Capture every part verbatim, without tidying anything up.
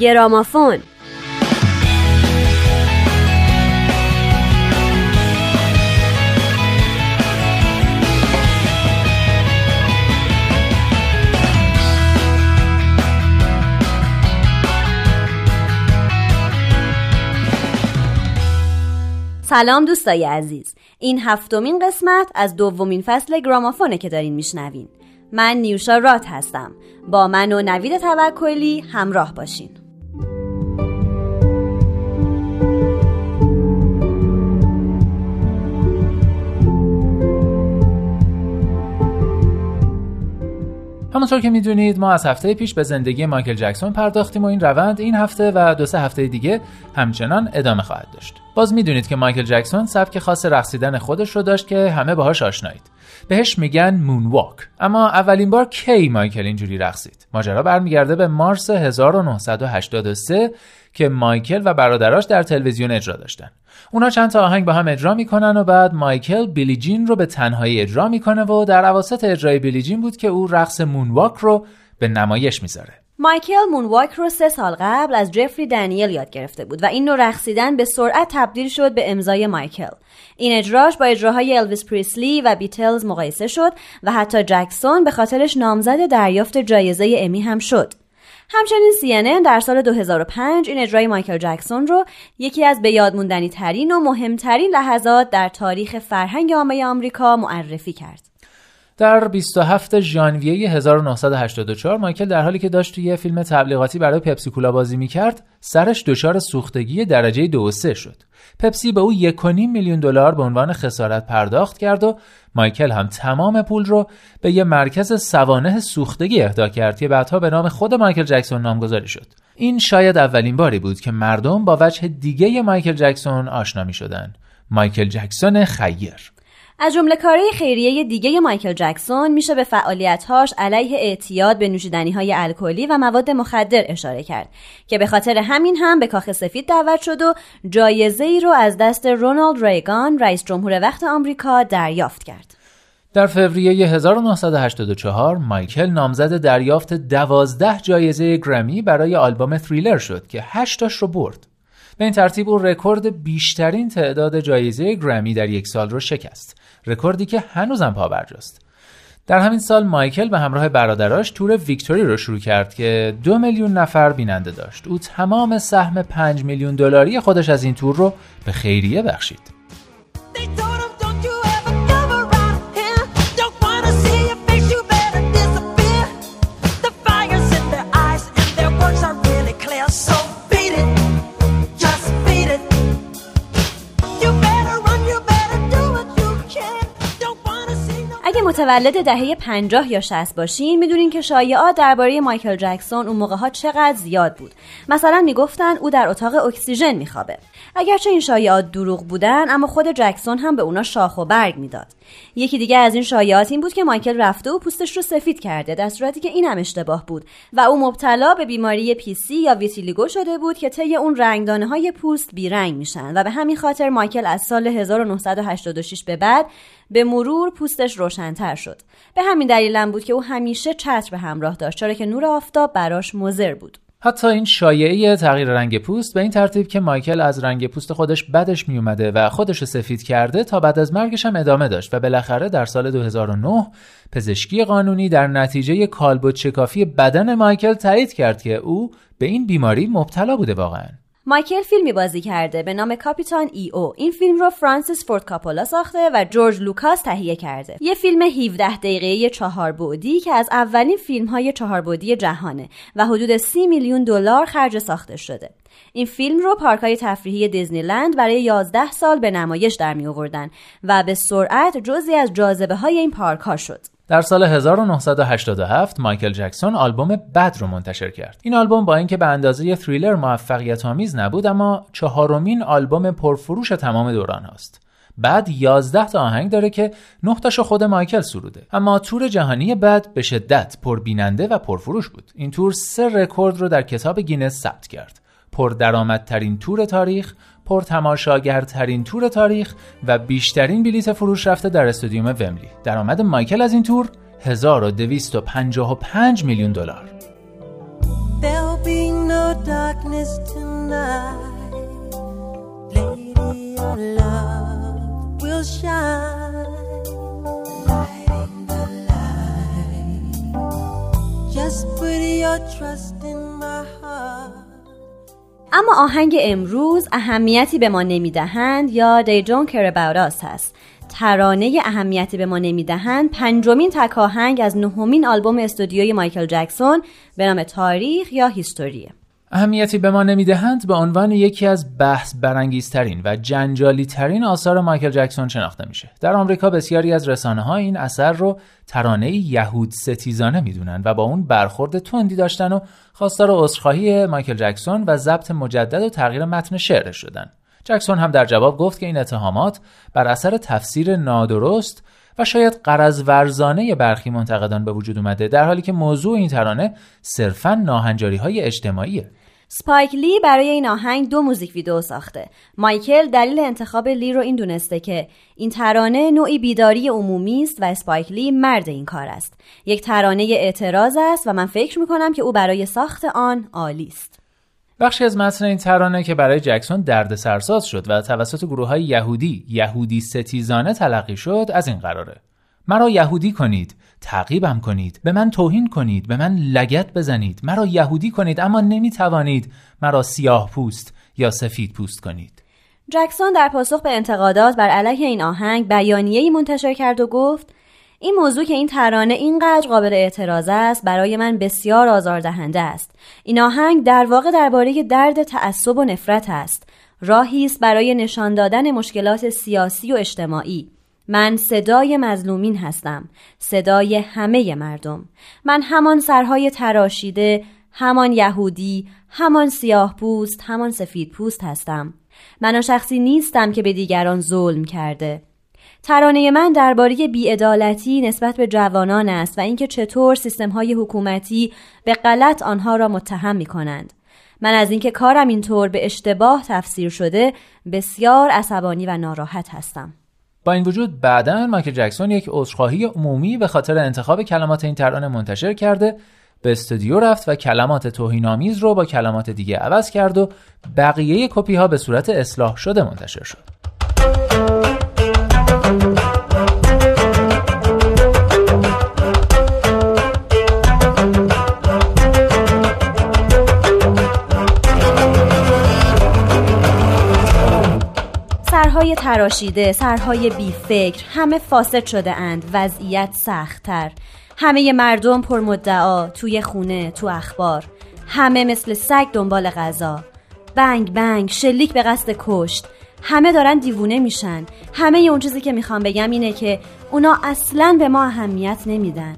گرامافون. سلام دوستای عزیز، این هفتمین قسمت از دومین فصل گرامافونه که دارین میشنوین. من نیوشا رات هستم. با من و نوید توکلی همراه باشین. همونطور که میدونید ما از هفته پیش به زندگی مایکل جکسون پرداختیم و این روند این هفته و دو سه هفته دیگه همچنان ادامه خواهد داشت. باز میدونید که مایکل جکسون سبک خاص رقصیدن خودش رو داشت که همه باهاش آشنایید. بهش میگن مون واک. اما اولین بار کی مایکل اینجوری رقصید؟ ماجرا برمیگرده به مارس هزار و نهصد و هشتاد و سه که مایکل و برادراش در تلویزیون اجرا داشتن. اونا چند تا آهنگ با هم اجرا میکنن و بعد مایکل بیلی جین رو به تنهایی اجرا میکنه و در اواسط اجرای بیلی جین بود که او رقص مون واک رو به نمایش میذاره. مایکل مون واک رو سه سال قبل از جفری دنیل یاد گرفته بود و این نوع رقصیدن به سرعت تبدیل شد به امضای مایکل. این اجراش با اجراهای الویس پریسلی و بیتلز مقایسه شد و حتی جکسون به خاطرش نامزد دریافت جایزه امی هم شد. همچنین سی ان ان در سال دو هزار و پنج این اجرای مایکل جکسون رو یکی از به یاد موندنی ترین و مهمترین لحظات در تاریخ فرهنگ عامه آمریکا معرفی کرد. در بیست و هفتم ژانویه هزار و نهصد و هشتاد و چهار مایکل در حالی که داشت توی یه فیلم تبلیغاتی برای پپسی کولا بازی میکرد، سرش دچار سوختگی درجه دو و سه شد. پپسی به او یک و نیم میلیون دلار به عنوان خسارت پرداخت کرد و مایکل هم تمام پول رو به یه مرکز سوانح سوختگی اهدا کرد که بعدها به نام خود مایکل جکسون نامگذاری شد. این شاید اولین باری بود که مردم با وجه دیگه مایکل جکسون آشنا می‌شدن. مایکل جکسون خیر. از جمله کارهای خیریه دیگه مایکل جکسون میشه به فعالیت‌هاش علیه اعتیاد به نوشیدنی‌های الکلی و مواد مخدر اشاره کرد که به خاطر همین هم به کاخ سفید دعوت شد و جایزه‌ای رو از دست رونالد ریگان رئیس جمهور وقت آمریکا دریافت کرد. در فوریه هزار و نهصد و هشتاد و چهار مایکل نامزد دریافت دوازده جایزه گرمی برای آلبوم تریلر شد که هشتاش رو برد. به این ترتیب او رکورد بیشترین تعداد جایزه گرمی در یک سال رو شکست، رکوردی که هنوزم پابرجاست. در همین سال مایکل به همراه برادراش تور ویکتوری رو شروع کرد که دو میلیون نفر بیننده داشت. او تمام سهم پنج میلیون دلاری خودش از این تور رو به خیریه بخشید. متولد دهه پنجاه یا شصت باشین میدونین که شایعات درباره مایکل جکسون اون موقع‌ها چقدر زیاد بود. مثلا میگفتن او در اتاق اکسیژن میخوابه. اگرچه این شایعات دروغ بودن اما خود جکسون هم به اونا شاخ و برگ میداد. یکی دیگه از این شایعات این بود که مایکل رفته و پوستش رو سفید کرده، در صورتی که این هم اشتباه بود و او مبتلا به بیماری پیسی یا ویتیلیگو شده بود که طی اون رنگدانه‌های پوست بیرنگ میشن و به همین خاطر مایکل از سال هزار و نهصد و هشتاد و شش به بعد به مرور پوستش روشن‌تر شد. به همین دلیل هم بود که او همیشه چتر به همراه داشت، چرا که نور آفتاب براش مضر بود. حتی این شایعه تغییر رنگ پوست به این ترتیب که مایکل از رنگ پوست خودش بدش می اومده و خودش رو سفید کرده تا بعد از مرگش هم ادامه داشت و بالاخره در سال دو هزار و نه پزشکی قانونی در نتیجه کالبد شکافی بدن مایکل تایید کرد که او به این بیماری مبتلا بوده. واقعاً مایکل فیلمی بازی کرده به نام کاپیتان ای او. این فیلم رو فرانسیس فورد کاپولا ساخته و جورج لوکاس تهیه کرده. یه فیلم هفده دقیقه‌ای چهار بعدی که از اولین فیلم‌های چهار بعدی جهانه و حدود سی میلیون دلار خرج ساخته شده. این فیلم رو پارک‌های تفریحی دیزنیلند برای یازده سال به نمایش در می‌آوردن و به سرعت جزئی از جاذبه‌های این پارک‌ها شد. در سال هزار و نهصد و هشتاد و هفت مایکل جکسون آلبوم بد رو منتشر کرد. این آلبوم با اینکه به اندازه تریلر موفقیت‌آمیز نبود اما چهارمین آلبوم پرفروش تمام دوران هاست. بد یازده تا آهنگ داره که نه تاشو خود مایکل سروده. اما تور جهانی بد به شدت پربیننده و پرفروش بود. این تور سه رکورد رو در کتاب گینس ثبت کرد. پردرآمدترین تور تاریخ، پرتماشاگرترین تور تاریخ و بیشترین بلیت فروش رفته در استادیوم ومبلی. درآمد مایکل از این تور هزار و دویست و پنجاه و پنج میلیون دلار. your darkness tonight, lady, your love will shine, lighting the light. Just put your trust in my heart. اما آهنگ امروز اهمیتی به ما نمیدهند یا They Don't Care About Us هست. ترانه اهمیتی به ما نمیدهند پنجمین تک آهنگ از نهمین آلبوم استودیوی مایکل جکسون به نام تاریخ یا هیستوری. اهمیتی به ما نمیدهند به عنوان یکی از بحث برانگیزترین و جنجالی ترین آثار مایکل جکسون شناخته میشه. در آمریکا بسیاری از رسانه‌ها این اثر رو ترانه یهود ستیزانه میدونن و با اون برخورد تندی داشتن و خواستار عذرخواهی مایکل جکسون و ضبط مجدد و تغییر متن شعرش شدن. جکسون هم در جواب گفت که این اتهامات بر اثر تفسیر نادرست و شاید غرض ورزانه برخی منتقدان به وجود اومده، در حالی که موضوع این ترانه صرفاً ناهنجاری‌های اجتماعیه. سپایک لی برای این آهنگ دو موزیک ویدیو ساخته. مایکل دلیل انتخاب لی رو این دونسته که این ترانه نوعی بیداری عمومی است و اسپایک لی مرد این کار است. یک ترانه اعتراض است و من فکر می‌کنم که او برای ساخت آن عالی است. بخشی از متن این ترانه که برای جکسون دردسرساز شد و توسط گروه‌های یهودی یهودی ستیزانه تلقی شد از این قراره: مرا یهودی کنید، تعقیبم کنید، به من توهین کنید، به من لگد بزنید، مرا یهودی کنید اما نمیتوانید مرا سیاه پوست یا سفید پوست کنید. جکسون در پاسخ به انتقادات بر علیه این آهنگ بیانیه‌ای منتشر کرد و گفت: این موضوع که این ترانه اینقدر قابل اعتراض است برای من بسیار آزاردهنده است. این آهنگ در واقع درباره درد تعصب و نفرت است. راهی است برای نشان دادن مشکلات سیاسی و اجتماعی. من صدای مظلومین هستم، صدای همه مردم. من همان سرهای تراشیده، همان یهودی، همان سیاه پوست، همان سفید پوست هستم. من آن شخصی نیستم که به دیگران ظلم کرده. ترانه من درباره بی‌عدالتی نسبت به جوانان است و اینکه چطور سیستم‌های حکومتی به غلط آنها را متهم می‌کنند. من از اینکه کارم اینطور به اشتباه تفسیر شده بسیار عصبانی و ناراحت هستم. با این وجود بعداً مایکل جکسون یک عذرخواهی عمومی به خاطر انتخاب کلمات این ترانه منتشر کرده، به استودیو رفت و کلمات توهین‌آمیز رو با کلمات دیگه عوض کرد و بقیه کپی‌ها به صورت اصلاح شده منتشر شد. سرهای تراشیده، سرهای بی فکر، همه فاسد شده اند، وضعیت سخت‌تر. همه مردم پرمدعا، توی خونه، تو اخبار، همه مثل سگ دنبال غذا. بنگ بنگ، شلیک به قصد کشت، همه دارن دیوونه میشن. همه اون چیزی که میخوام بگم اینه که اونا اصلاً به ما اهمیت نمیدن.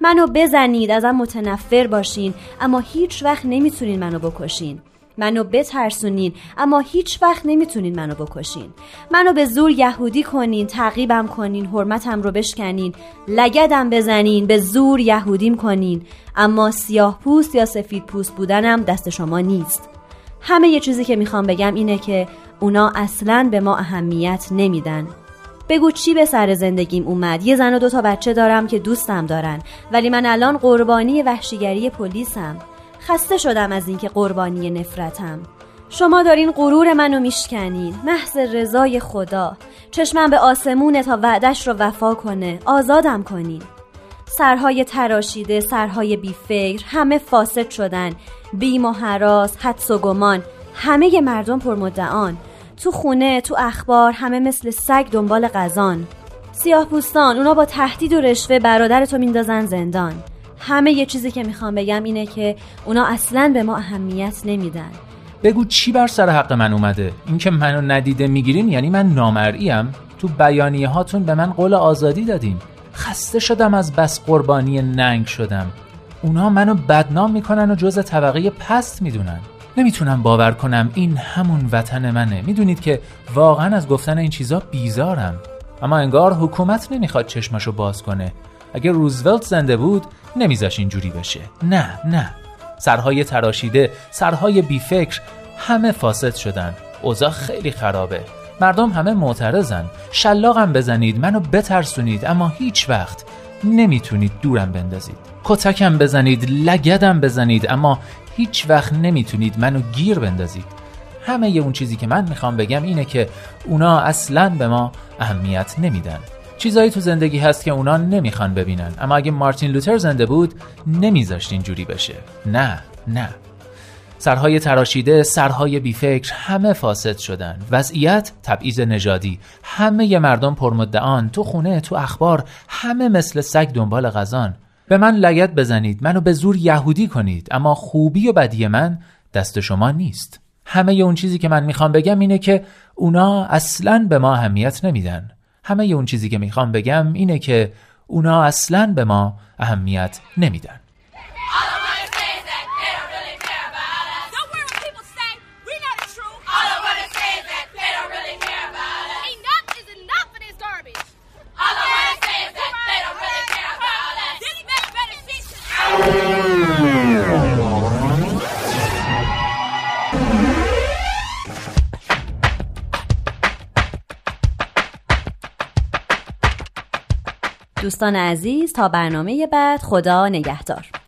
منو بزنید، ازم متنفر باشین، اما هیچ وقت نمیتونین منو بکشین. منو بترسونین اما هیچ وقت نمیتونین منو بکشین. منو به زور یهودی کنین، تعقیبم کنین، حرمتم رو بشکنین، لگدم بزنین، به زور یهودیم کنین، اما سیاه پوست یا سفید پوست بودنم دست شما نیست. همه یه چیزی که میخوام بگم اینه که اونا اصلاً به ما اهمیت نمیدن. بگو چی به سر زندگیم اومد؟ یه زن و دو تا بچه دارم که دوستم دارن، ولی من الان قربانی وحشیگری پلیسم. خسته شدم از اینکه قربانی نفرتم. شما دارین غرور منو میشکنین، محض رضای خدا. چشمم به آسمونه تا وعدش رو وفا کنه. آزادم کنین. سرهای تراشیده، سرهای بی فکر، همه فاسد شدن، بیم و هراس، حدس و گمان، همه مردم پرمدعان، تو خونه، تو اخبار، همه مثل سگ دنبال غزان. سیاه پوستان، اونا با تهدید و رشوه برادرتو میندازن زندان. همه یه چیزی که میخوام بگم اینه که اونا اصلاً به ما اهمیت نمیدن. بگو چی بر سر حق من اومده؟ اینکه منو ندیده میگیرین یعنی من نامرئیم؟ تو بیانیه هاتون به من قول آزادی دادین. خسته شدم از بس قربانی ننگ شدم. اونا منو بدنام میکنن و جزء طبقه پست میدونن. نمیتونم باور کنم این همون وطن منه. میدونید که واقعاً از گفتن این چیزا بیزارم. اما انگار حکومت نمیخواد چشمشو باز کنه. اگه روزولت زنده بود نمیذاش اینجوری بشه. نه نه، سرهای تراشیده، سرهای بیفکر، همه فاسد شدن. اوضاع خیلی خرابه. مردم همه معترضن. شلاقم بزنید، منو بترسونید، اما هیچ وقت نمیتونید دورم بندازید. کتکم بزنید، لگدم بزنید، اما هیچ وقت نمیتونید منو گیر بندازید. همه ی اون چیزی که من میخوام بگم اینه که اونا اصلاً به ما اهمیت نمیدن. چیزایی تو زندگی هست که اونا نمیخوان ببینن، اما اگه مارتین لوتر زنده بود نمیذاشت اینجوری بشه. نه نه. سرهای تراشیده، سرهای بیفکر، همه فاسد شدن. وضعیت تبعیض نژادی، همه ی مردم پرمدعان، تو خونه، تو اخبار، همه مثل سگ دنبال غذان. به من لگد بزنید، منو به زور یهودی کنید، اما خوبی و بدی من دست شما نیست. همه ی اون چیزی که من میخوام بگم اینه که اونا اصلاً به ما اهمیت نمیدن. همه ی اون چیزی که میخوام بگم اینه که اونا اصلاً به ما اهمیت نمیدن. دوستان عزیز، تا برنامه بعد خدا نگهدار.